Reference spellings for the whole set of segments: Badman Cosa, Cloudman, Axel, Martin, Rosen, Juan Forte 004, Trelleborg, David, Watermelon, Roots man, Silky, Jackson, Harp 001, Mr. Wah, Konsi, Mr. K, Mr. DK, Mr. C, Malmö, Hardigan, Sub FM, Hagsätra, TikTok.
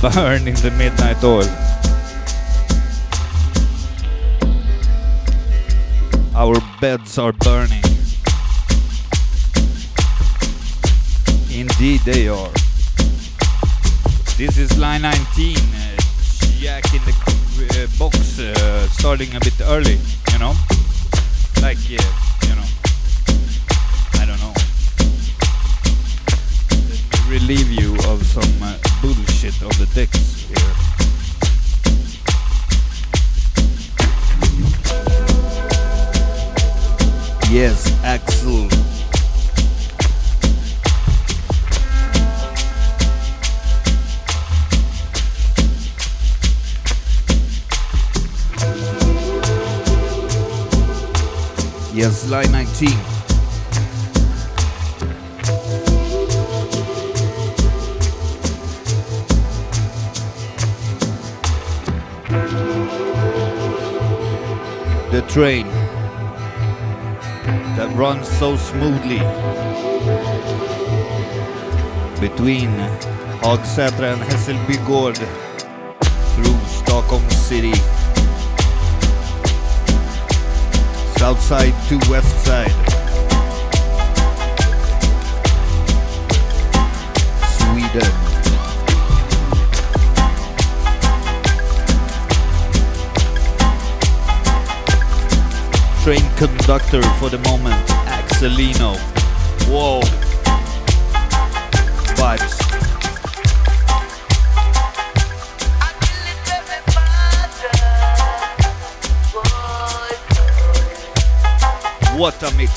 Burn in the midnight oil. Our beds are burning. Indeed they are. This is line 19. Jack in the box, starting a bit early, you know? Like, you know, I don't know. Let me relieve you of some bullshit of the decks here. Yes, Axel. Yes, line 19. The train that runs so smoothly between Hagsätra and Hässelbygård through Stockholm city, south side to west side, Sweden. Train conductor for the moment, Axelino. Whoa. Vibes. What a mix.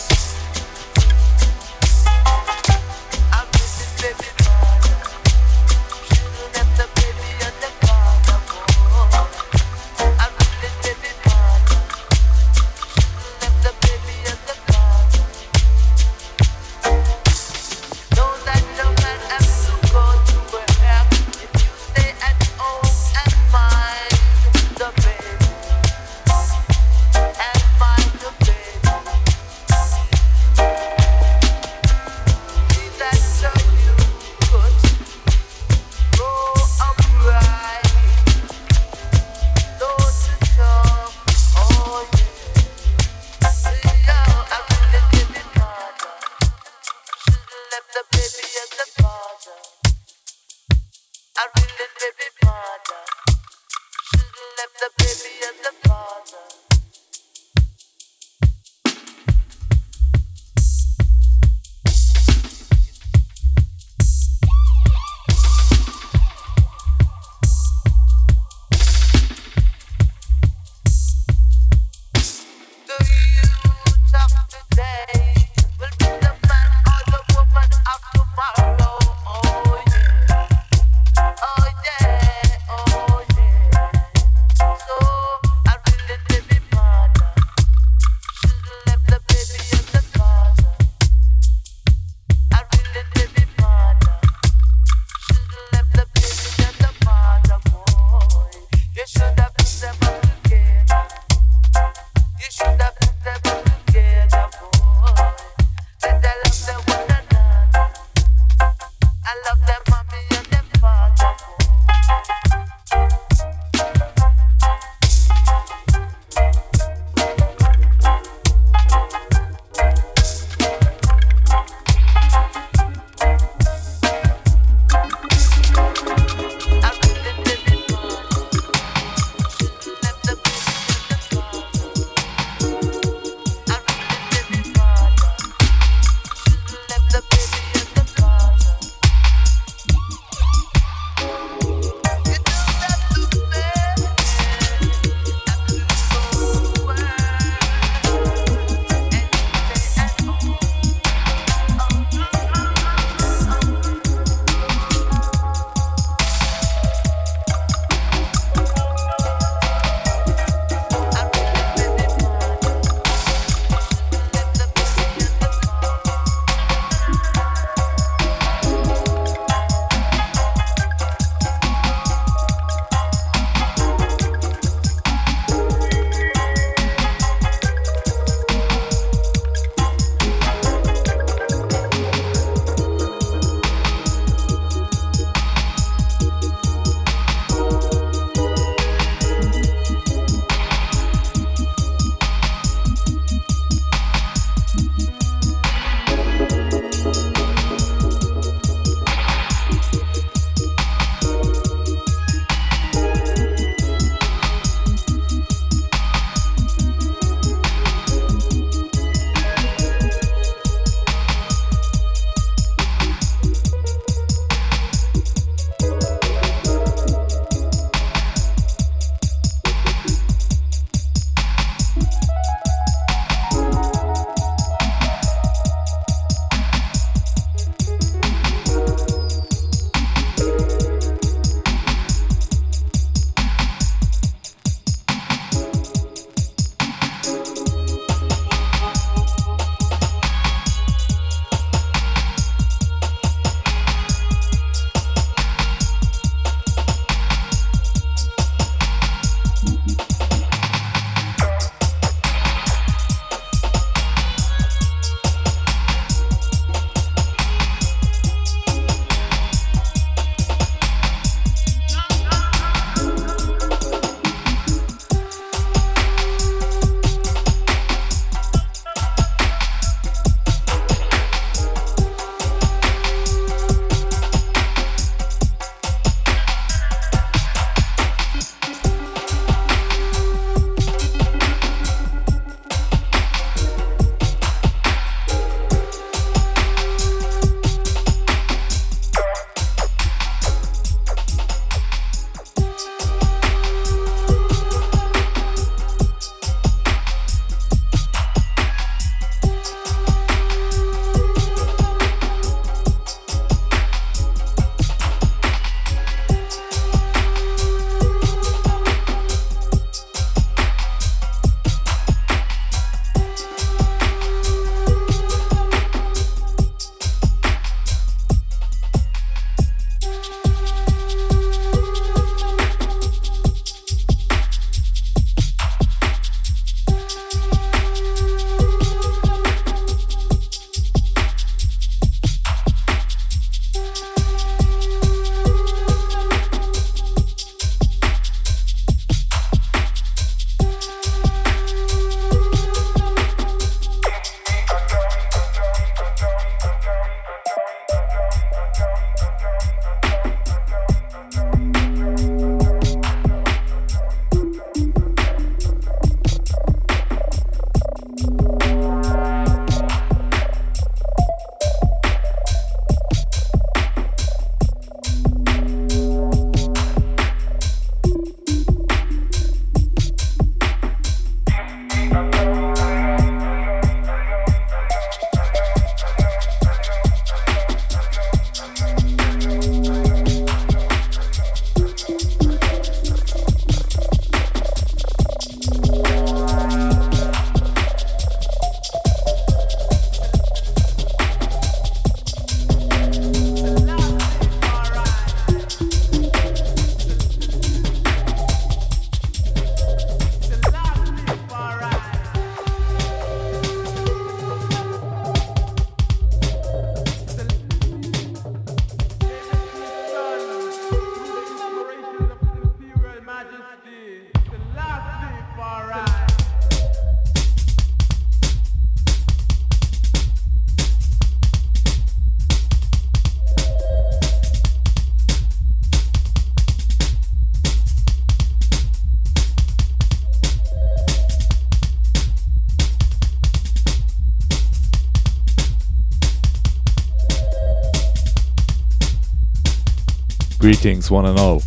Greetings, one and all.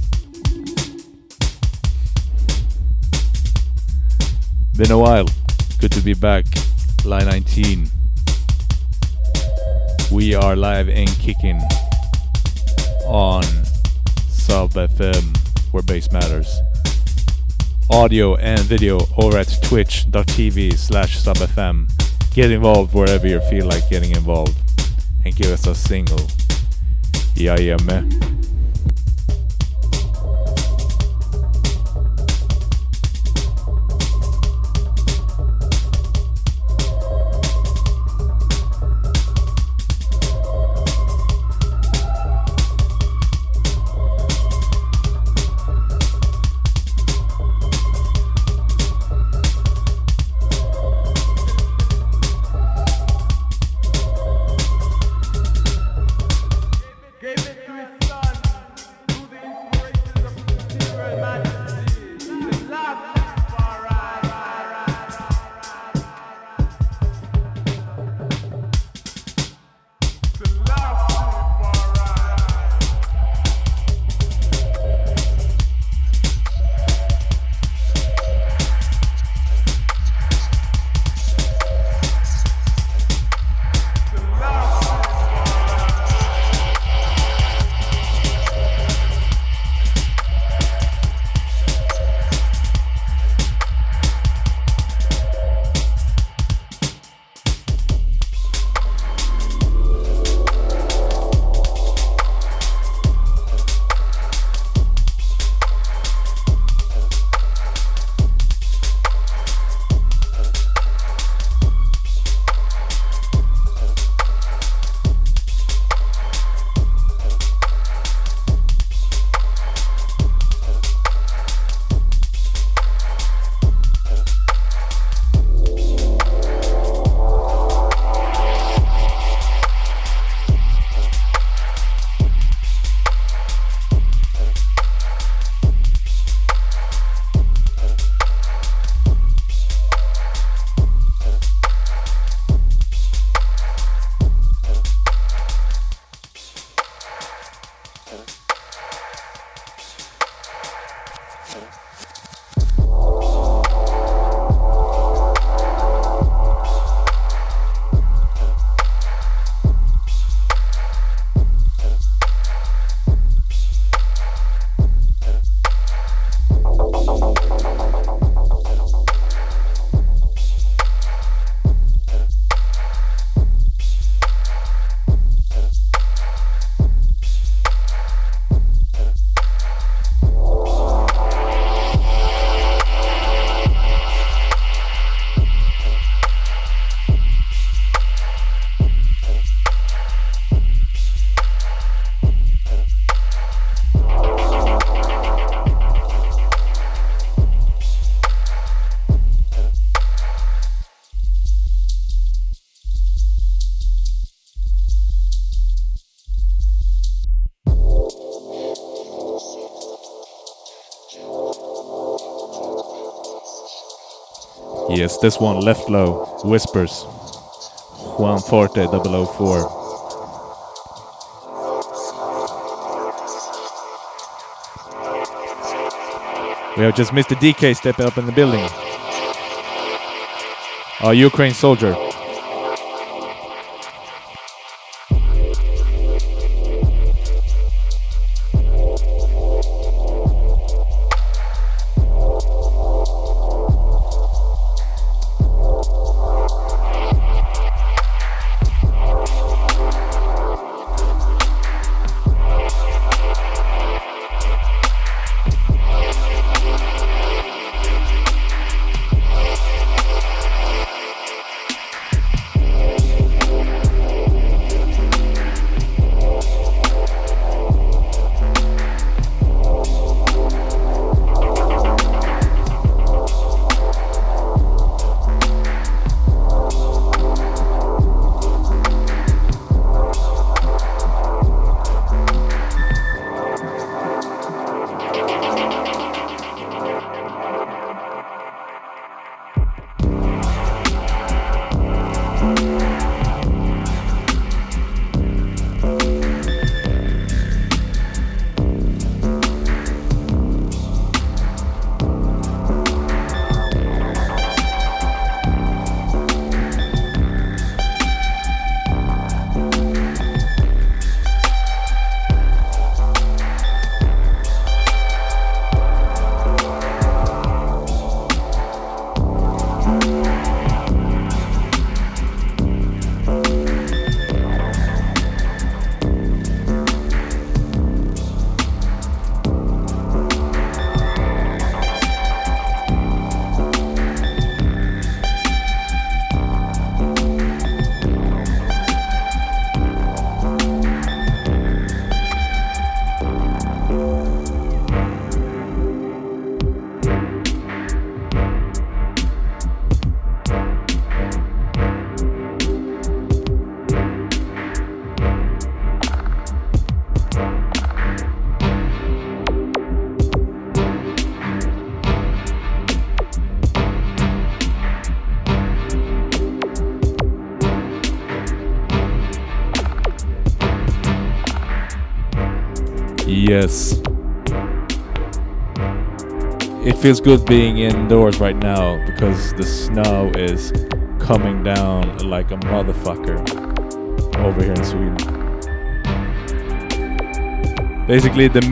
Been a while. Good to be back. Line 19. We are live and kicking on Sub FM, where bass matters. Audio and video over at twitch.tv/subfm. Get involved wherever you feel like getting involved, and give us a single. Yeah, man. Yes, this one, Left Low, Whispers, Juan Forte 004. We have just Mr. DK stepping up in the building. Our Ukraine soldier. yes. It feels good being indoors right now because the snow is coming down like a motherfucker over here in Sweden. Basically, the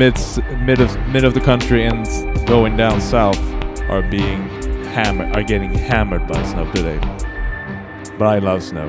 mid of the country and going down south are getting hammered by snow today. But I love snow.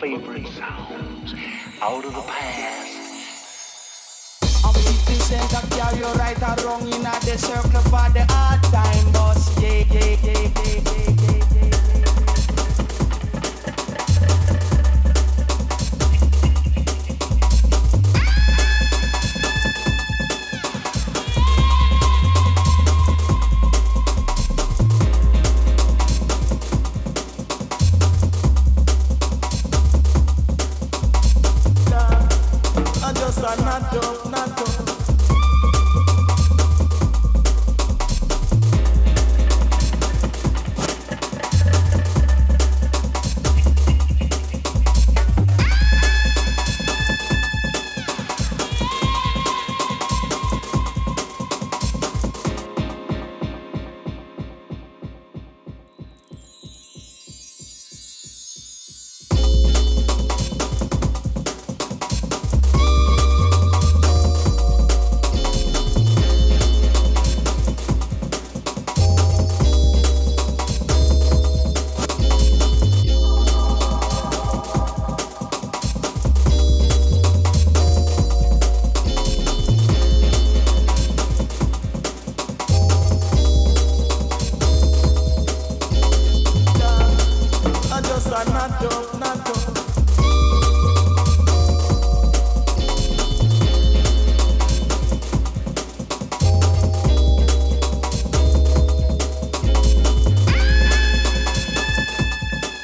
favorite sounds out of the past. I'm 50 cents a carry you right or wrong in a the circle for the hard time boss. Yeah, yeah, yeah, yeah, yeah, yeah, yeah.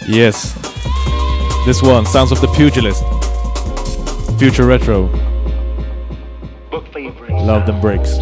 Yes, this one, Sounds of the Pugilist, Future Retro, Love Them Breaks.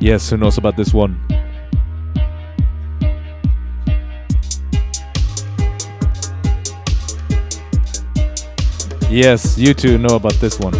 Yes, who knows about this one? Yes, you two know about this one.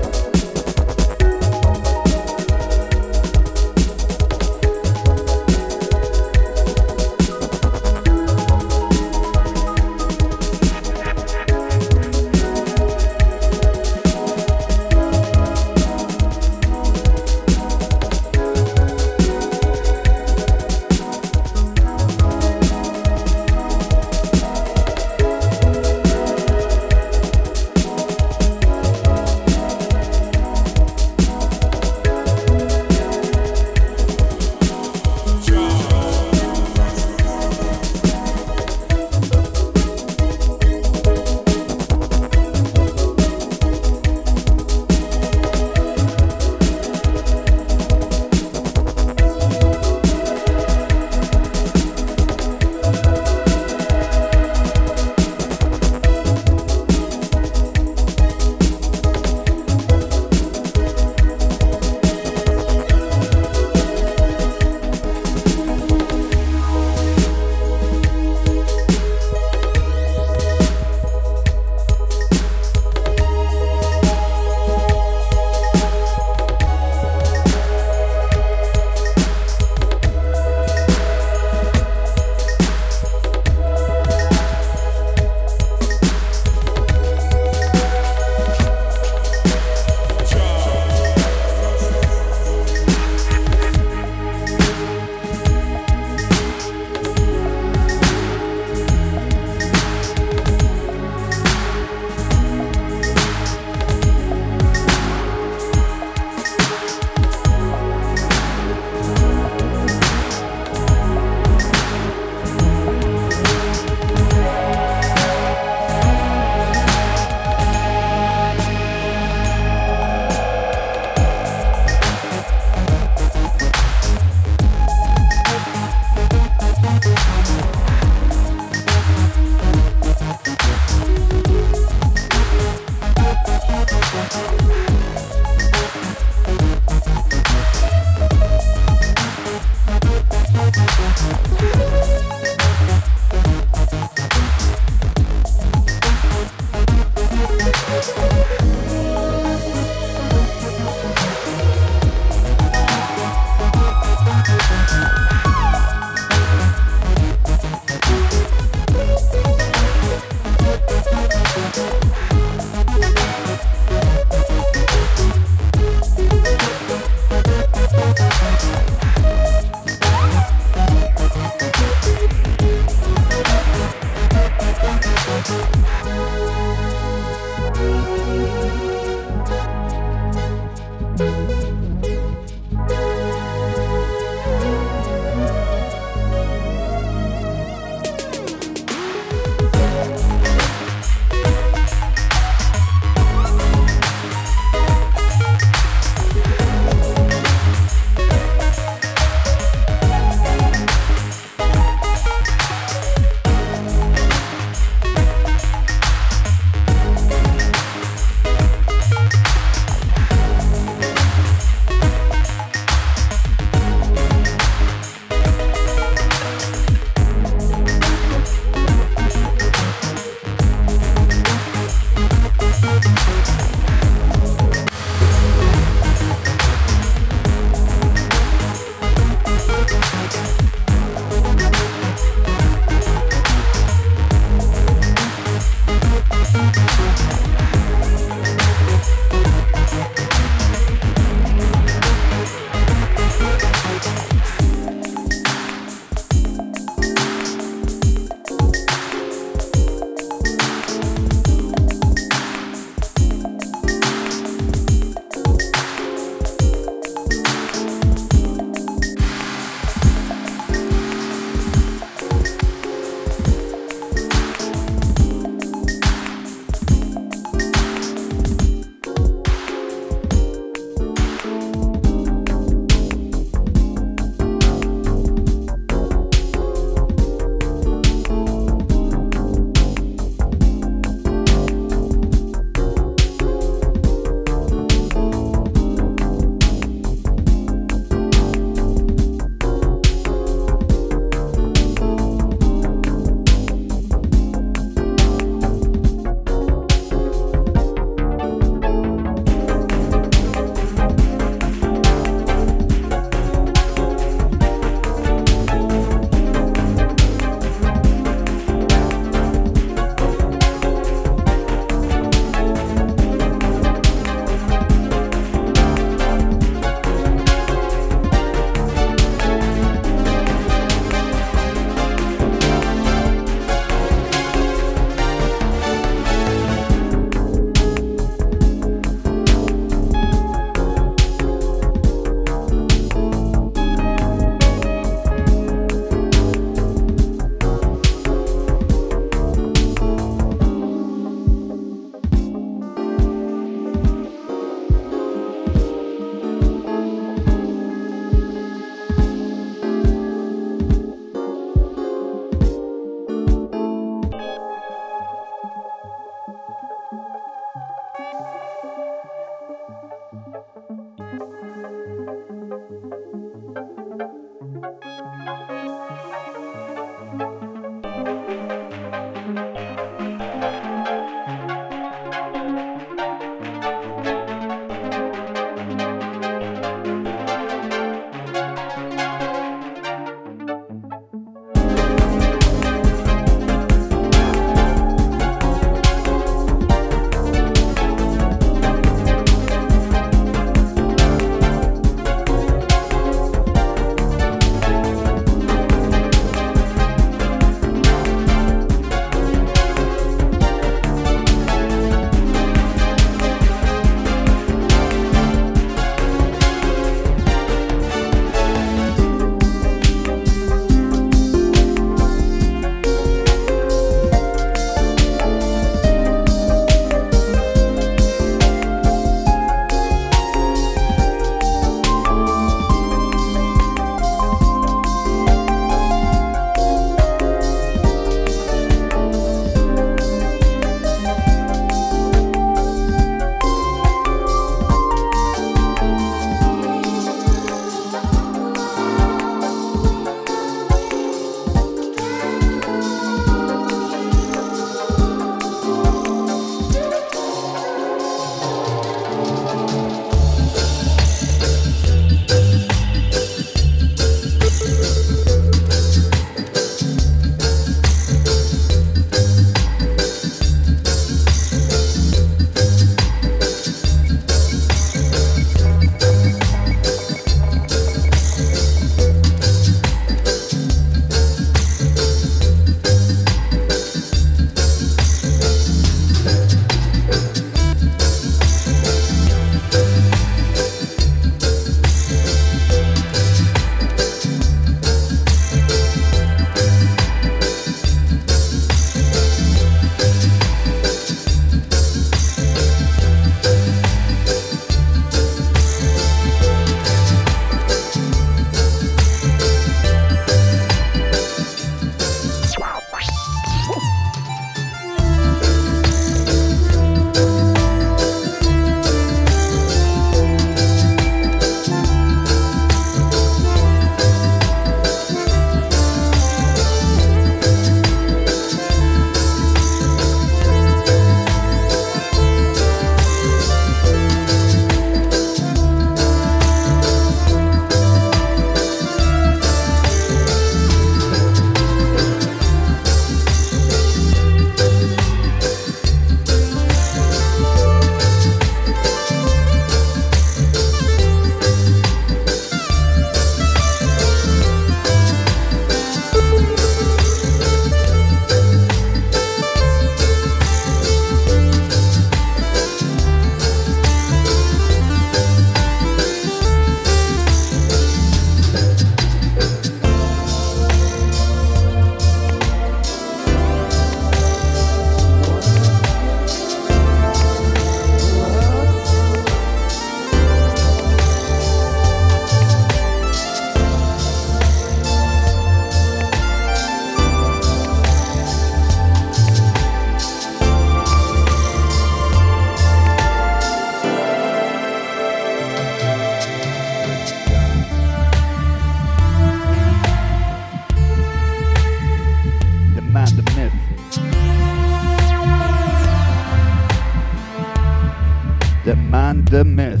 The man, the myth,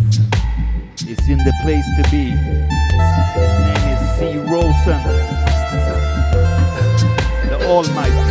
is in the place to be. His name is C. Rosen, the Almighty.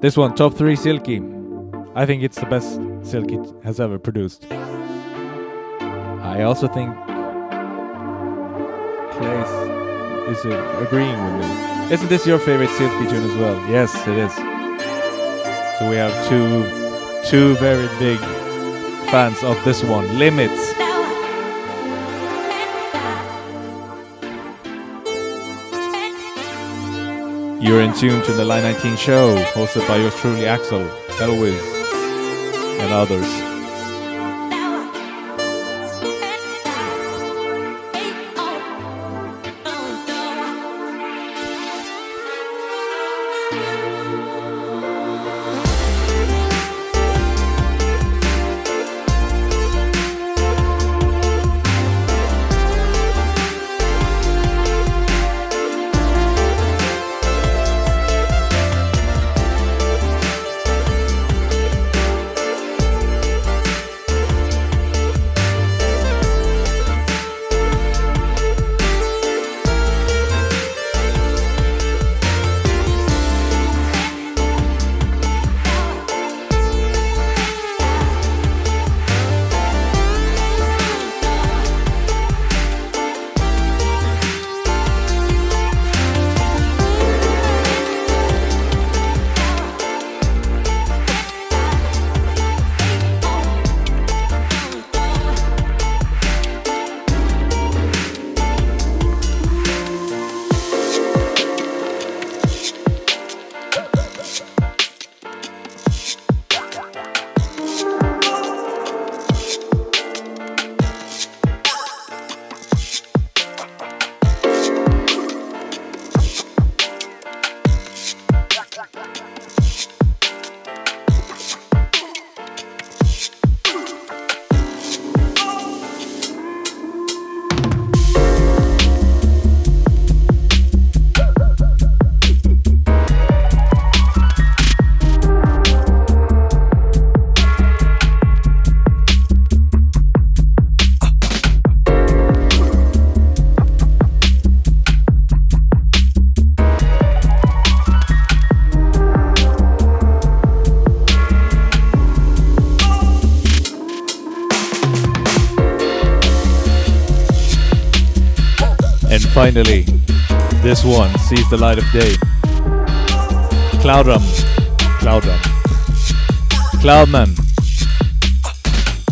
This one, Top 3 Silky. I think it's the best Silky has ever produced. I also think Claes is agreeing with me. Isn't this your favorite Silky tune as well? Yes, it is. So we have two very big fans of this one. Limits. You're in tune to the Line 19 show, hosted by yours truly, Axel, Elwiz, and others. Finally, this one sees the light of day. Cloudram, Cloudman,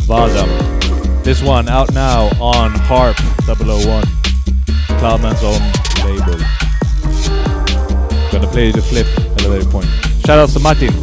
Vazam. This one out now on Harp 001, Cloudman's own label. Gonna play the flip at the very point. Shout out to Martin.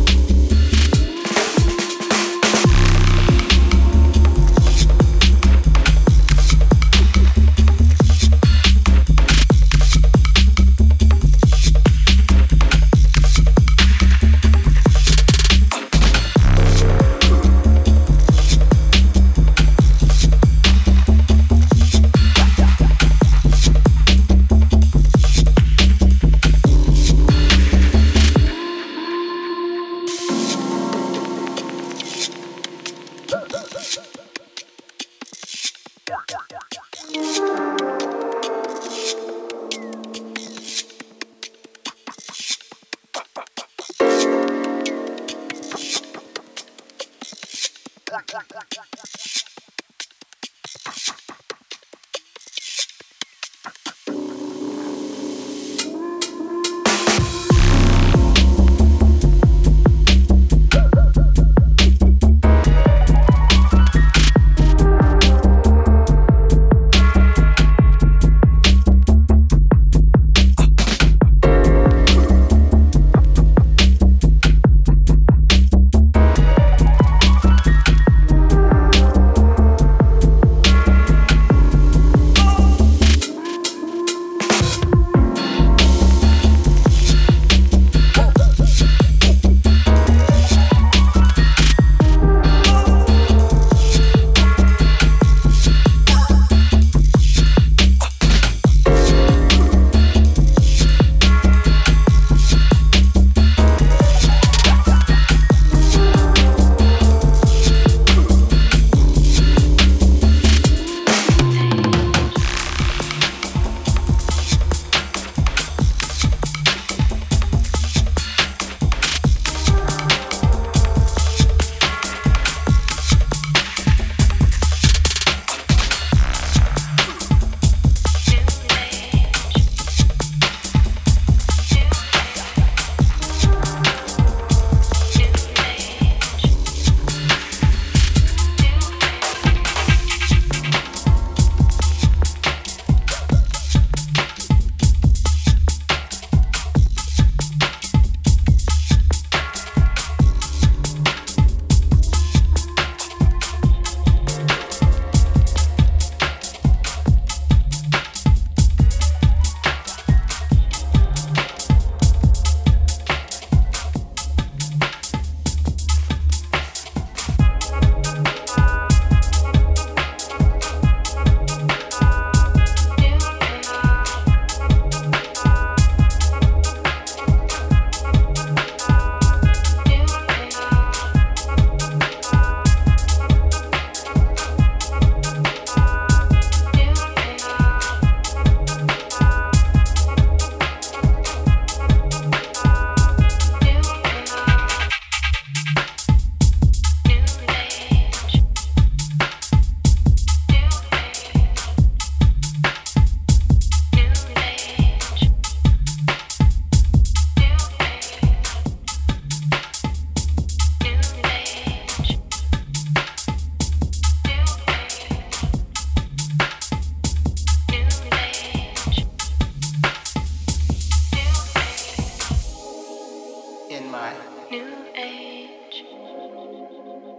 New age.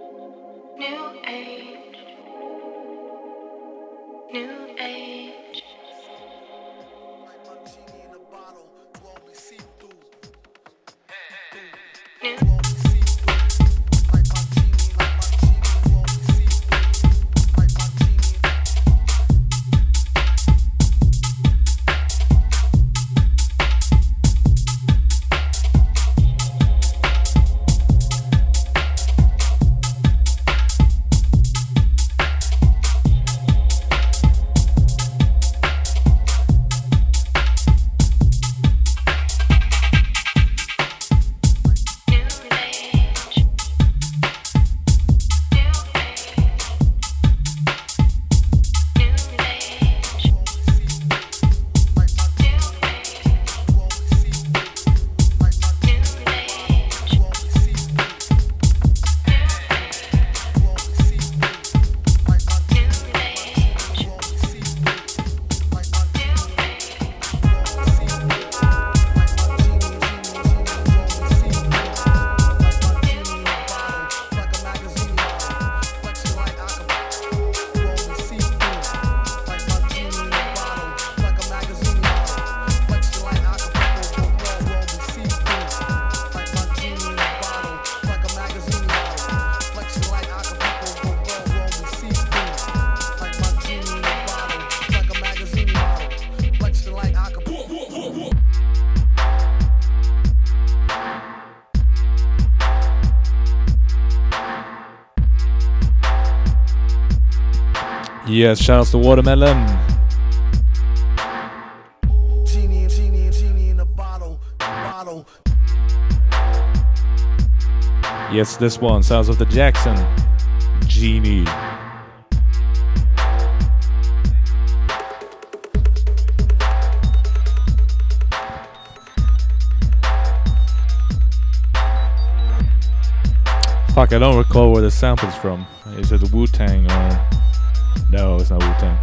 Like martini in a bottle, glowing see-through. Yes, shout out to Watermelon. Genie in a bottle. Yes, this one, sounds of the Jackson. Genie. Fuck, I don't recall where the sample is from. Is it the Wu-Tang or... No, it's not Wu-Tang.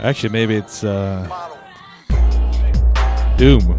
Actually, maybe it's Doom.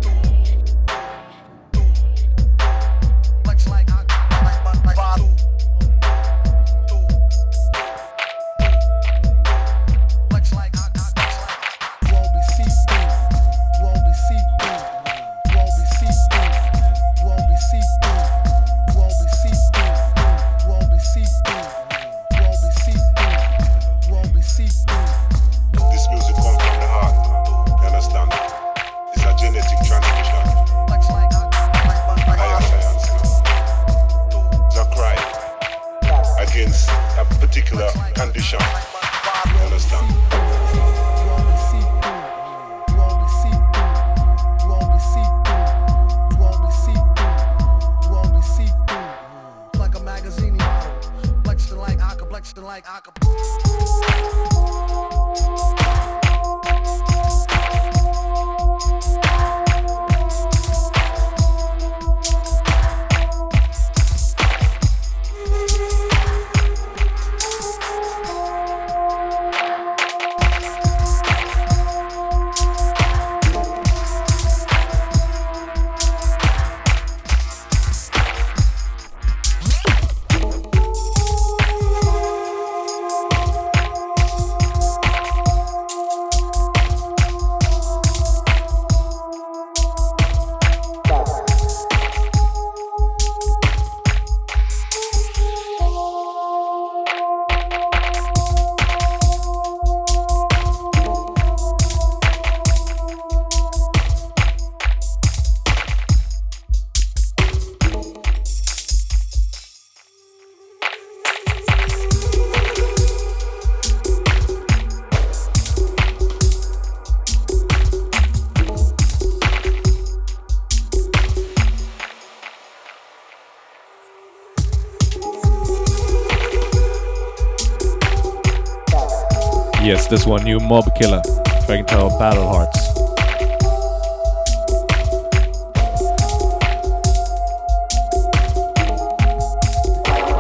Yes, this one, new Mob Killer, Dragon Tower Battle Hearts.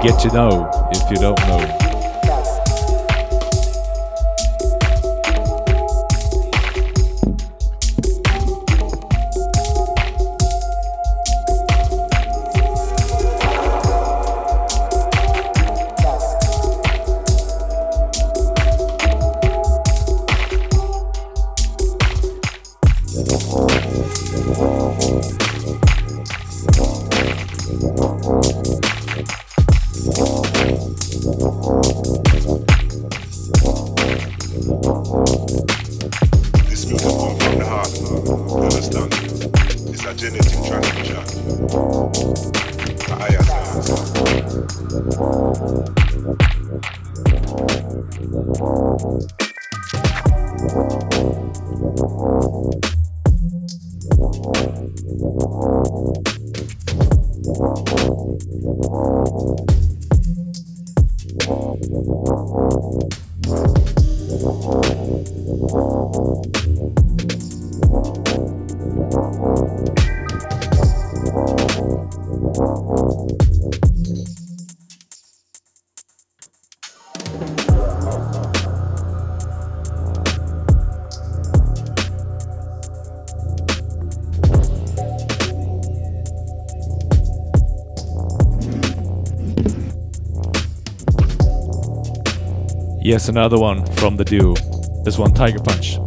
Get to know if you don't know. Yes, another one from the duo. This one, Tiger Punch.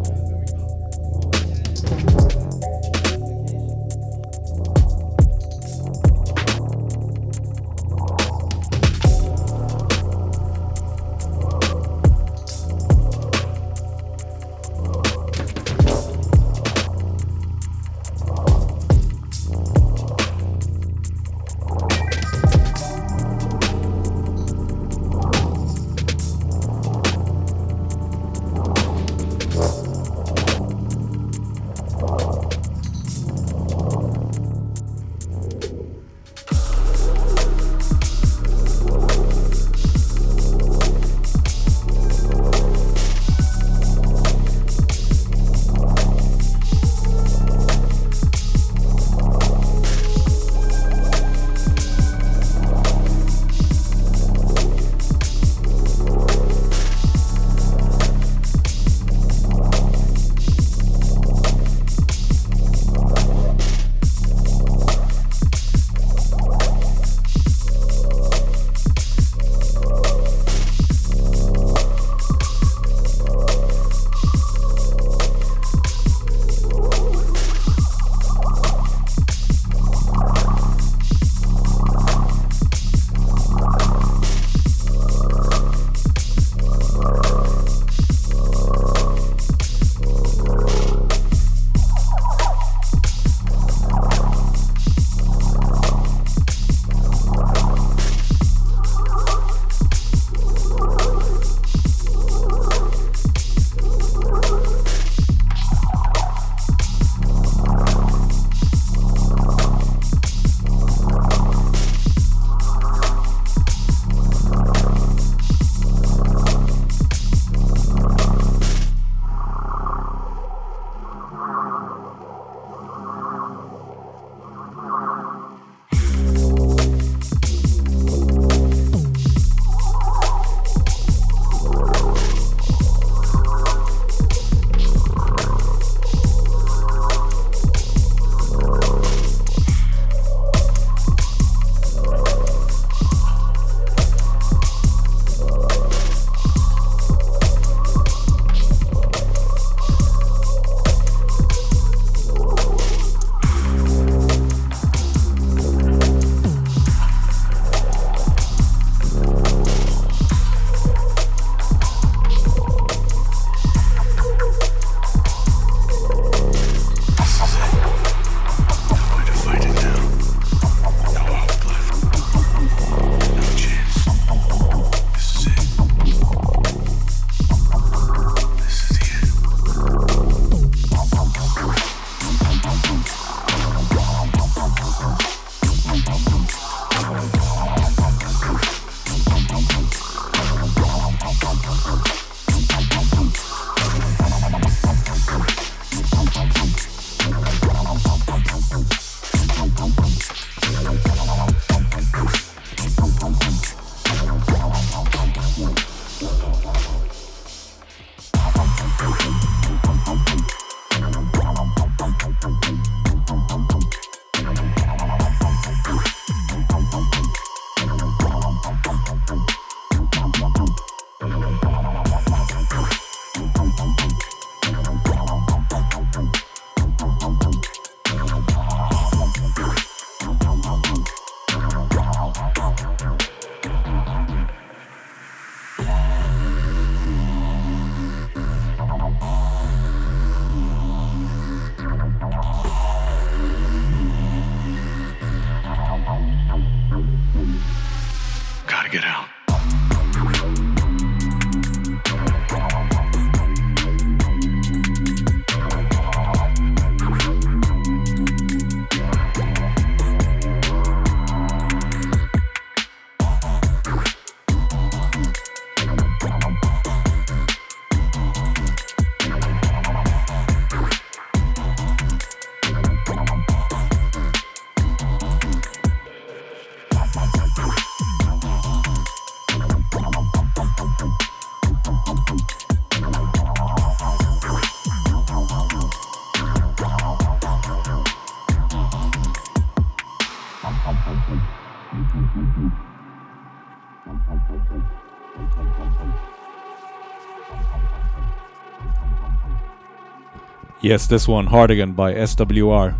Yes, this one, Hardigan by SWR.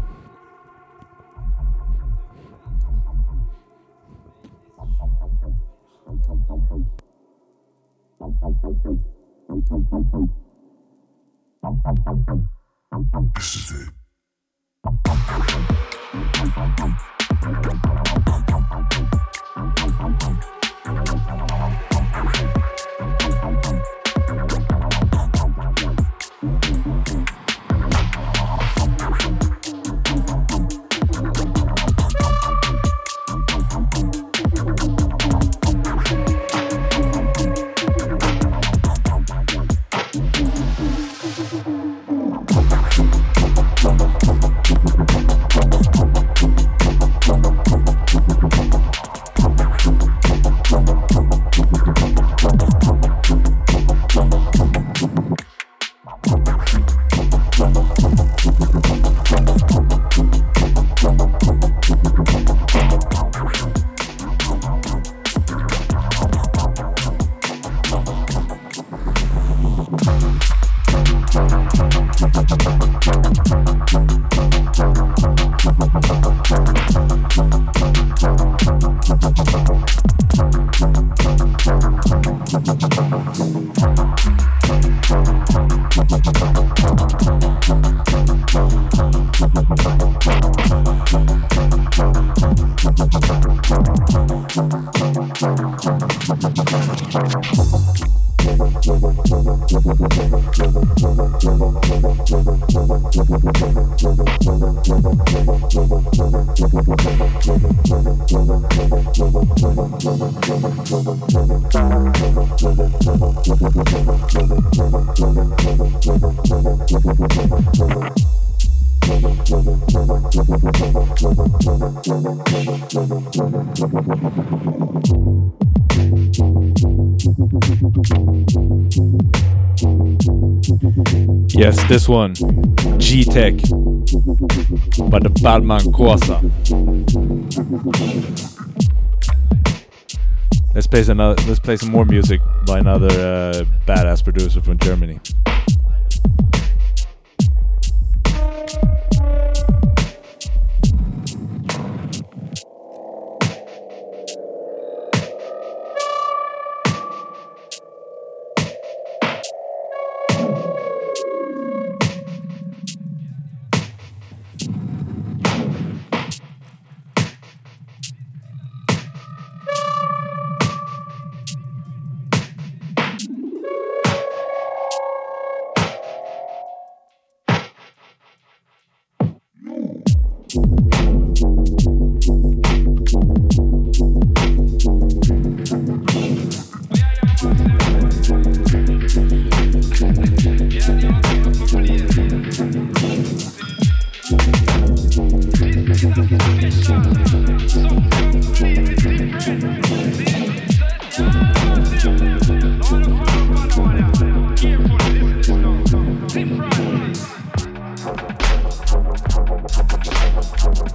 This is it. Yes, this one, G-Tech by the Badman Cosa. Let's play some more music by another badass producer from Germany.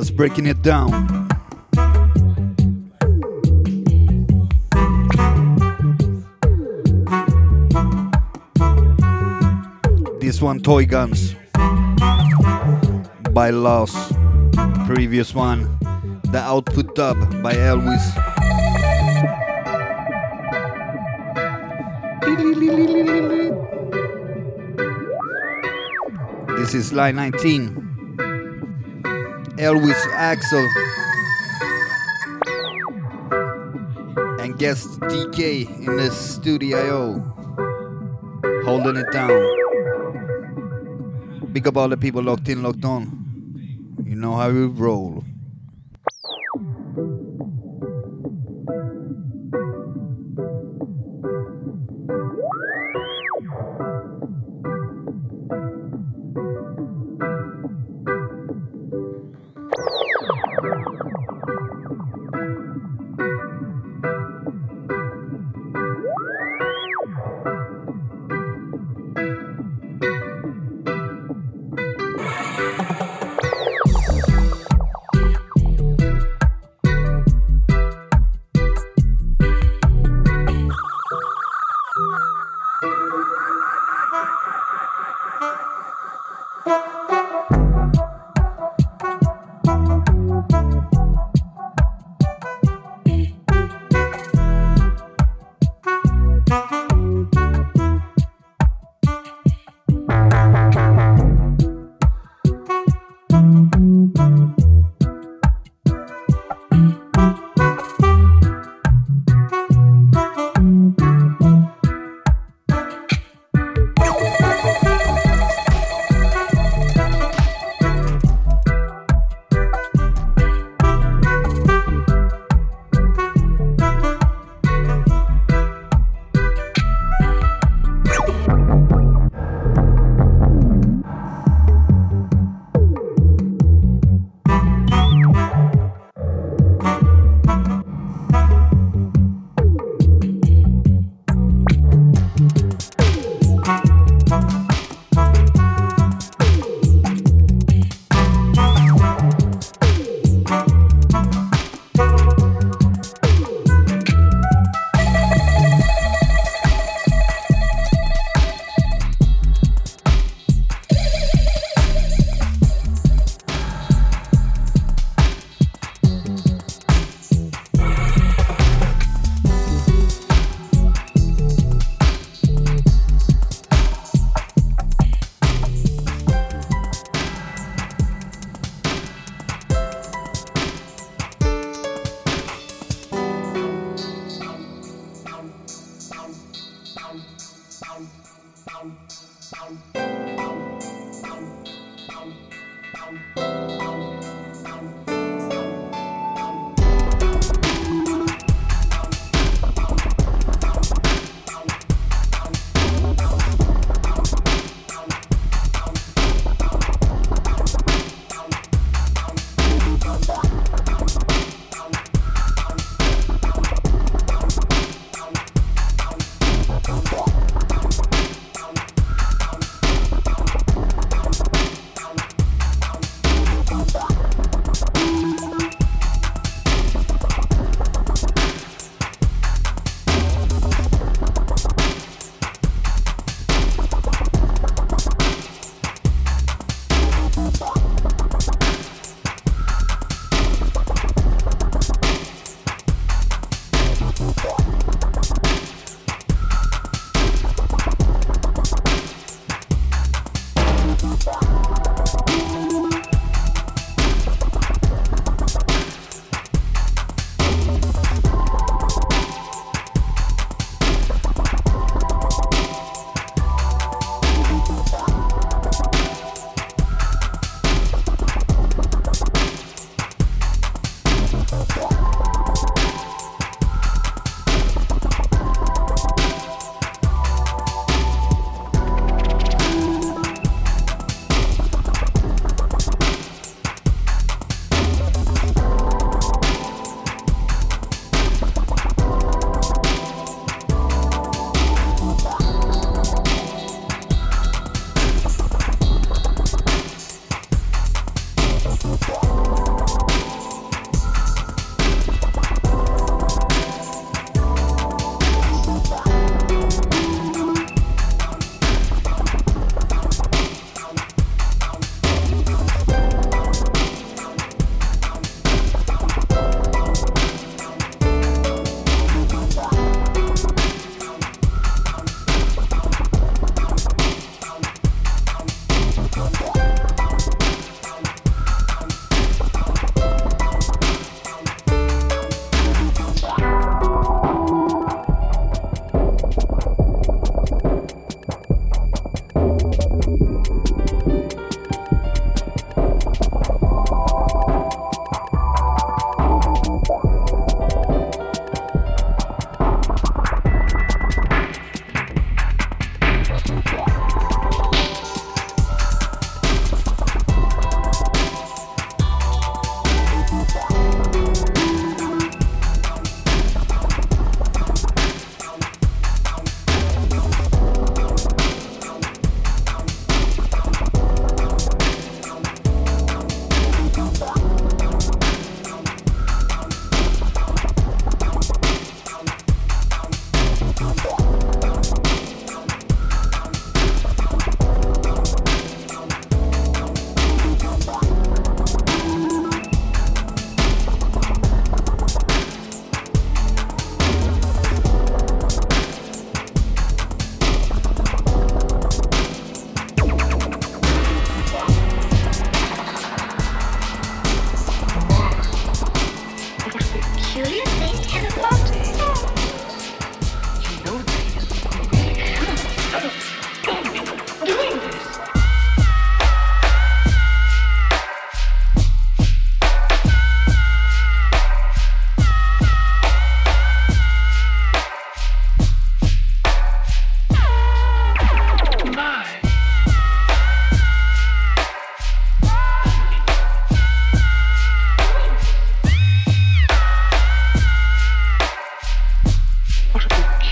Claes breaking it down. This one, Toy Guns by Loss. Previous one, The Output Dub by Elwiz. This is line 19. Elwiz, Axel, and guest DK in the studio, holding it down. Big up all the people locked in, locked on. You know how we roll.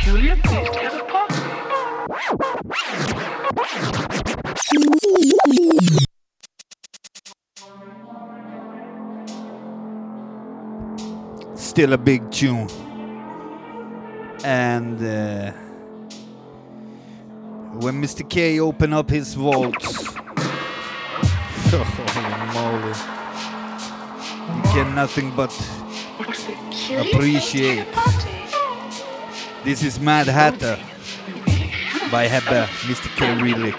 Julia, please to the pot. Still a big tune, and when Mr. K opened up his vaults, oh moly, you can nothing but appreciate. This is Mad Hatter by Heather, Mr. K. Relic.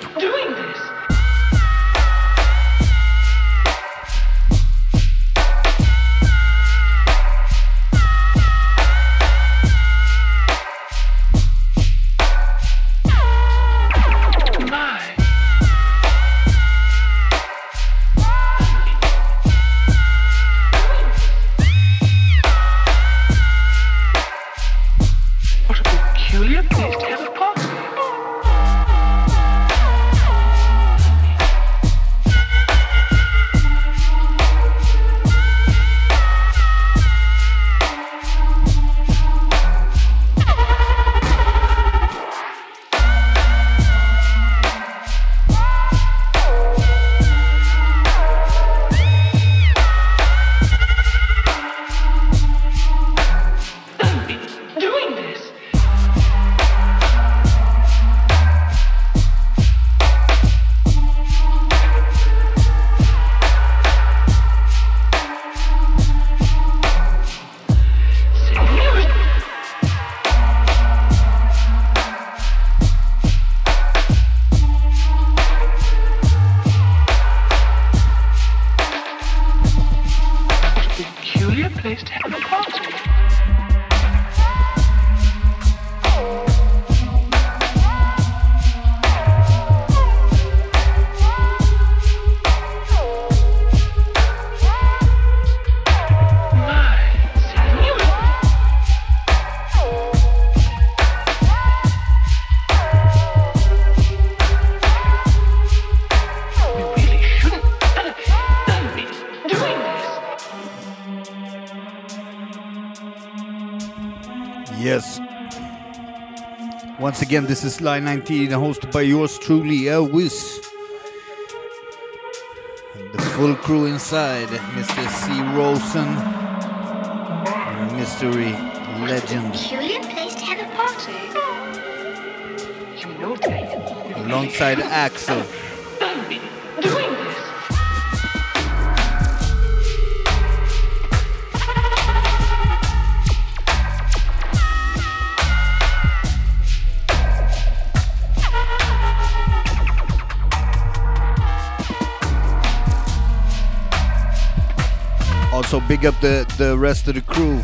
Once again, this is Line 19, hosted by yours truly, Elwiz. And the full crew inside, Mr. C. Rosen, and mystery legend. Peculiar place to have a party. You know that. Alongside Axel. So big up the rest of the crew.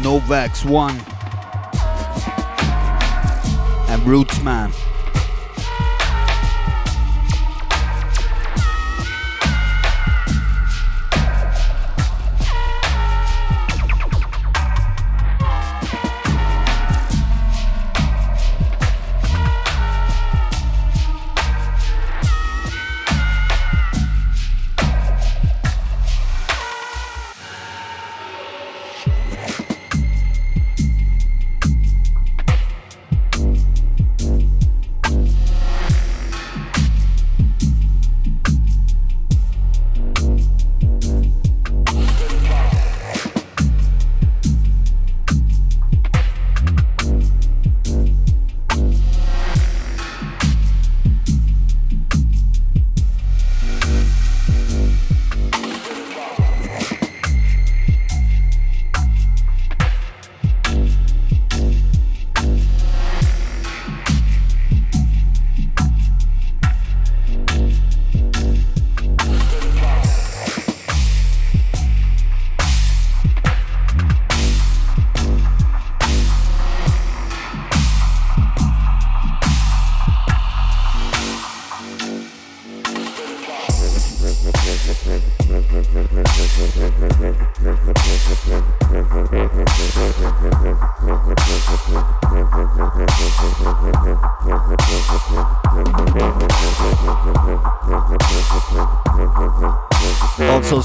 Novaks 1 and Roots Man.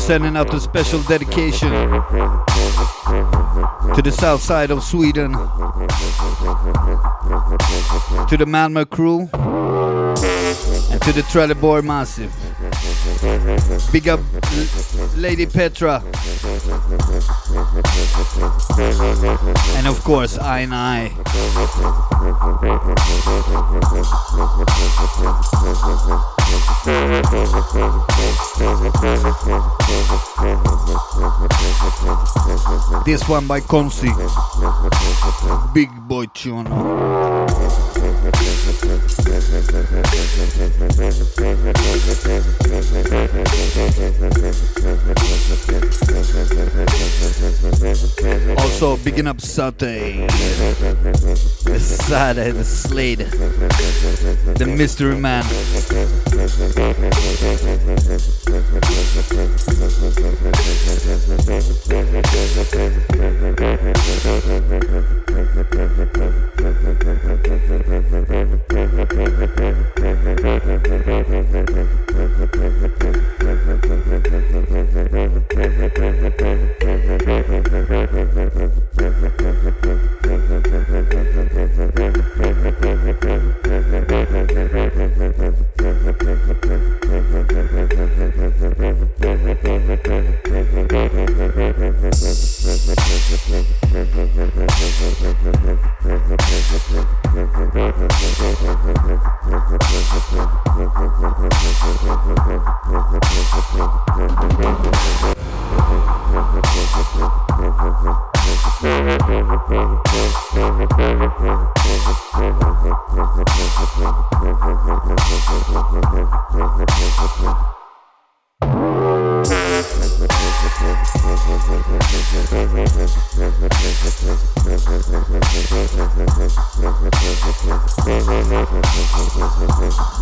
sending out a special dedication to the south side of Sweden, to the Malmö crew, and to the Trelleborg Massive. Big up Lady Petra, and of course I and I. This one by Konsi, Big Boy Chuno. Also bigging up Satay, the Sada, the Slade, the Mystery Man.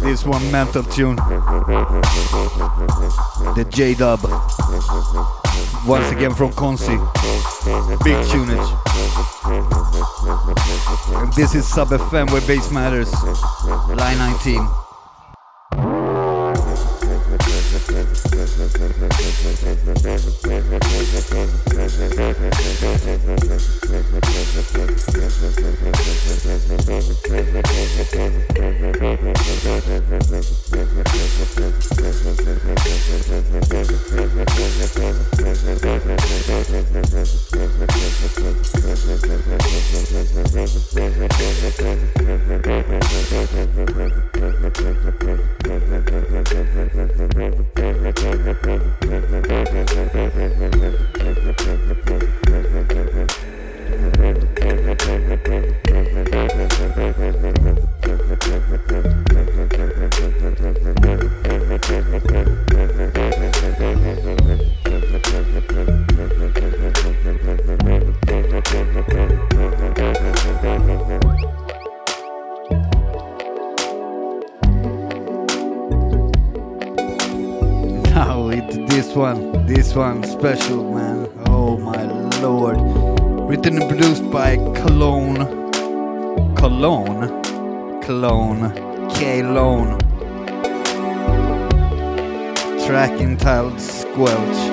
This one mental tune, the J-Dub, once again from Konsi, big tunage. And this is Sub FM, where bass matters, line 19. One special, man. Oh my lord. Written and produced by Cologne. Track entitled Squelch.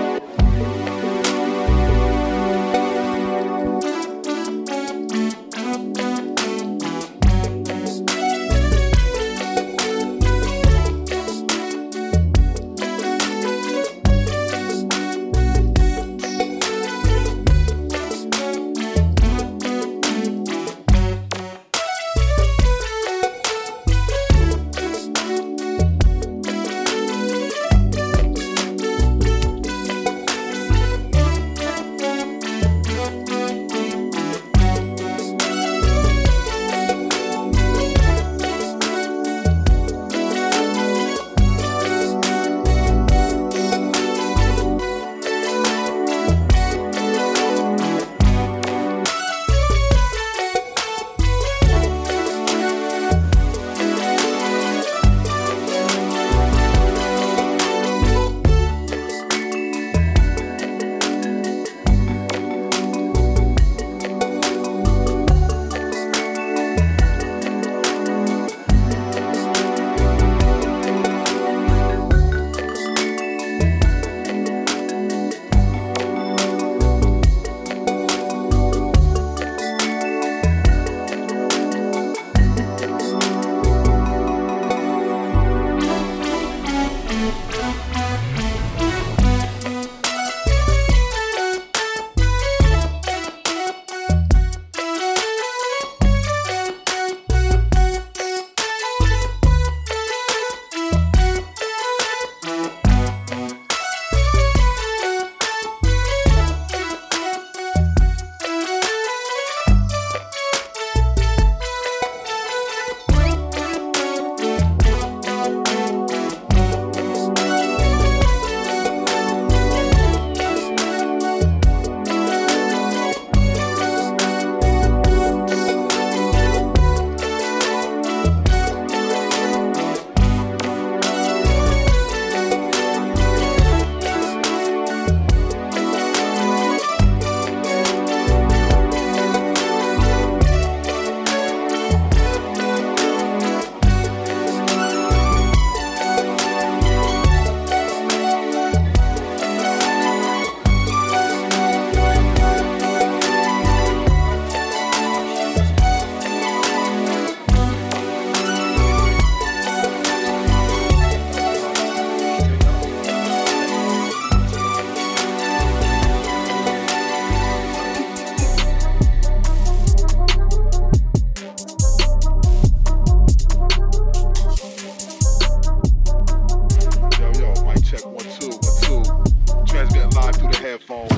headphones.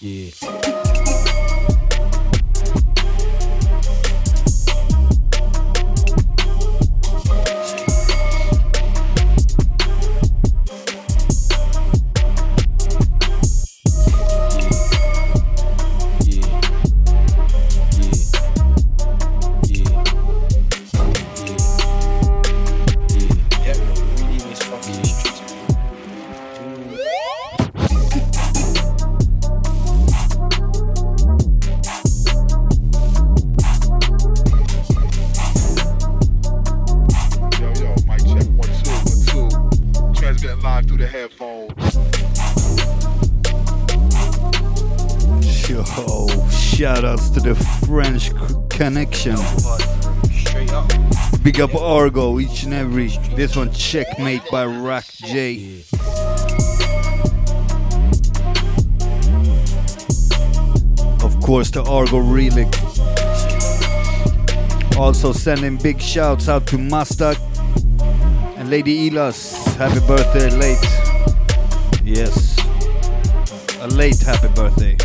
Yeah. Connection. Big up Argo each and every. This one Checkmate by Rock J. Of course to Argo Relic. Also sending big shouts out to Mastak and Lady Elas. Happy birthday late. Yes. A late happy birthday.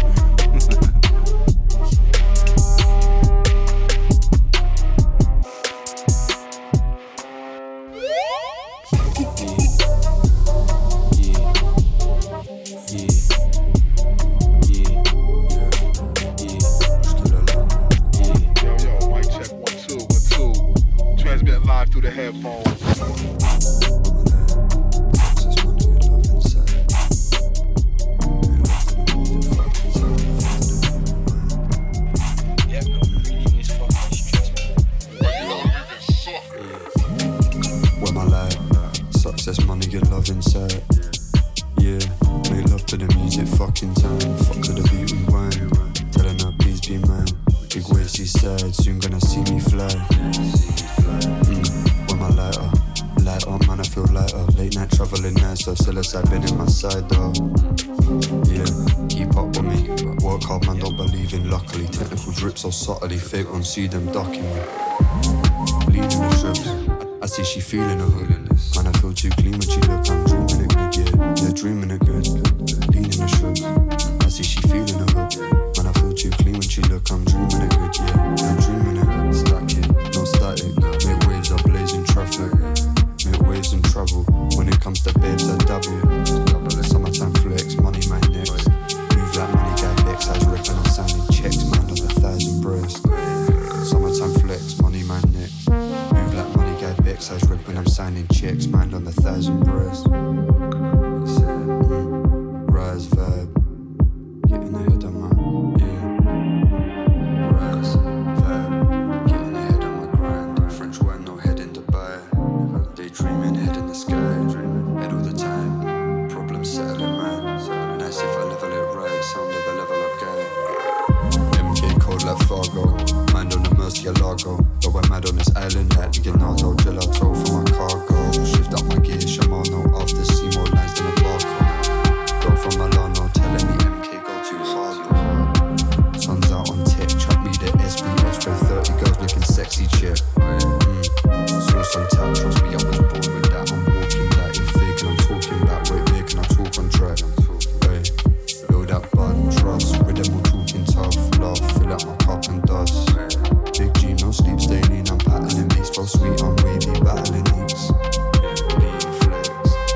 See them docking me, bleeding the strips. I see she feeling her holiness. Man, I feel too clean when she look. I'm dreaming it good, yeah, they're dreaming it good. Leaning the strips. I see she feeling her hood. Man, I feel too clean when she look. I'm dreaming it good, yeah, they're dreaming it. Stack it, no static. Make waves, I blaze in traffic. Make waves in trouble. When it comes to babes, I double it. Double the summertime flex, money my neck. Move like money, guy Bex. I was ripping, I'm signing checks, man, on a thousand breasts. Summertime flex, money man neck. Move like money guy Bex. I was ripping, I'm signing checks, mind on the thousand breasts. Rise vibe, getting ahead of my, yeah. Rise vibe, getting ahead of my grind. French wine, no head in Dubai. Daydreaming, head in the sky. Head all the time, problem settling man. Nice if I level it right, sound of a level up guy. MK cold like Fargo. Lago, though I'm mad on this island like Leonardo, gelato for my cargo. Shift up my gear, Shimano, after see more lines than a barcode. Girl from Milano, telling me MK go too hard. Sun's out on tech, chuck me the SBF, spend 30 girls looking sexy, chick. Source on tap, trust me, I was born with that. I'm walking that in fake, and I'm talking that way big, and I talk on track. Hey, build that bud, trust, rhythm, we're talking tough, love, fill up my cup and dust. Big G, no sleep, stay lean, I'm battling beats. Bro, sweet, I'm wavy, battling heaps. Lean, flex,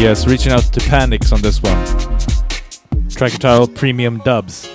Yes, reaching out to Panics on this one. Track title Premium Dubs.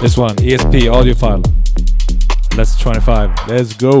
This one, ESP audiophile. Let's 25. Let's go.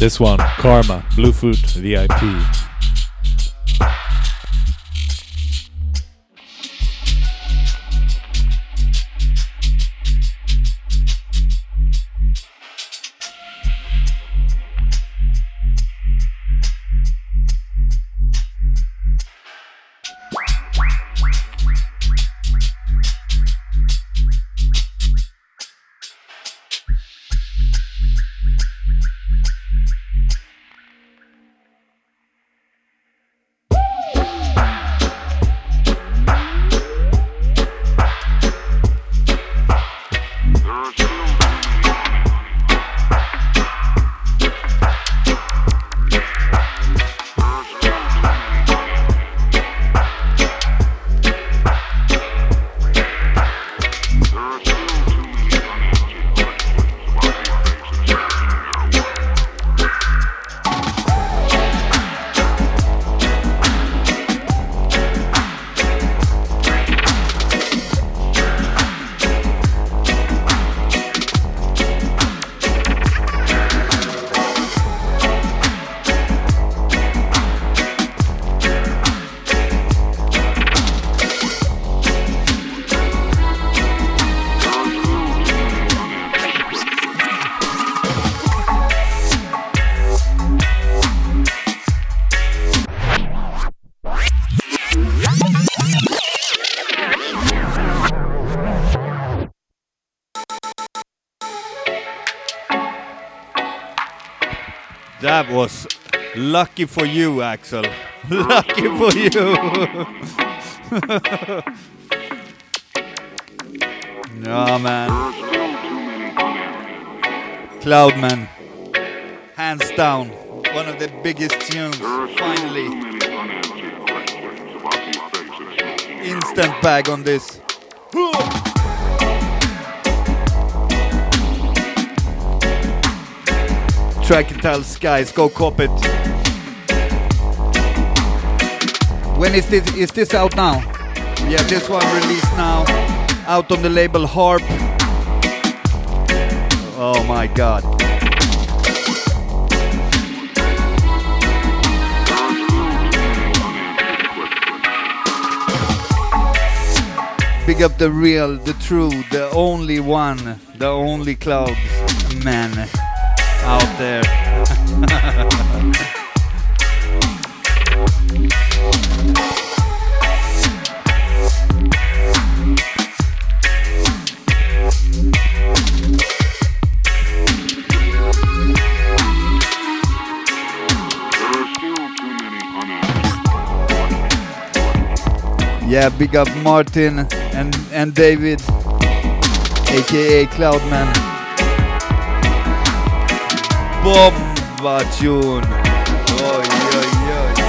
This one, Karma, Bluefoot VIP. That was lucky for you, Axel. Lucky for you. No, man. Cloudman. Hands down. One of the biggest tunes. Finally. Instant bag on this. Track and tell skies, go cop it. When is this out now? Yeah, this one released now. Out on the label Harp. Oh my god. Big up the real, the true, the only one, the only Cloud man out there. Yeah, big up Martin and David, aka Cloudman. Bomba tune. Oj, oj, oj.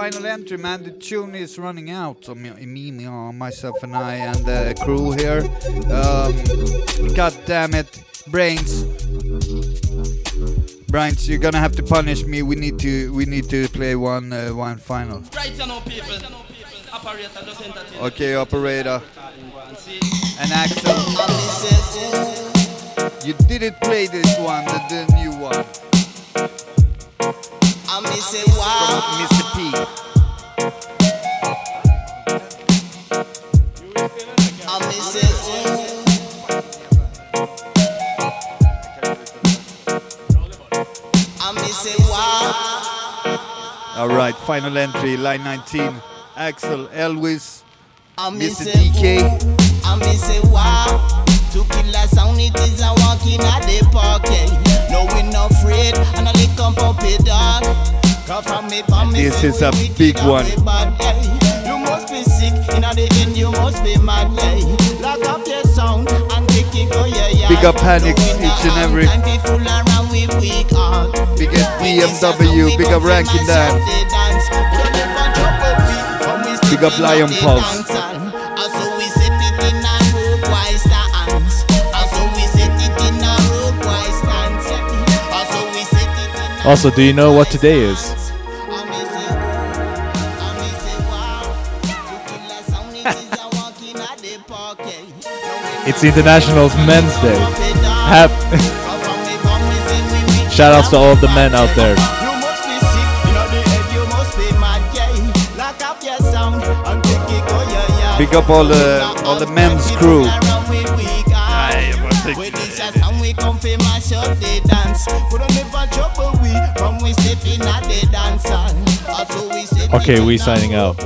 Final entry, man. The tune is running out. Me, myself, and I, and the crew here. God damn it, brains! You're gonna have to punish me. We need to play one final. Okay, operator. And Axel, you didn't play this one, the new one. Mr. Wah, Mr. P. I'm Mr. C. I'm Mr. Wah. All right, final entry, line 19. Axel, Elwiz, Mr. DK. I'm Mr. Wah. To kill a sound, it is a walking at the parking. No, we're not afraid, and I lick up a dog. This is a big one. You must be sick, in the end, you must be mad. Lock up your sound and take it go your yard. Big up Panics, each and every. Big up BMW, big up Ranking Dance. Big up Lion Pulse. Also, do you know what today is? It's International Men's Day. Shout outs to all the men out there. Pick up all the men's crew. Okay, we signing out.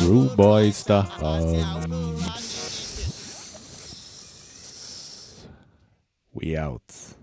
Rude boy star. We out.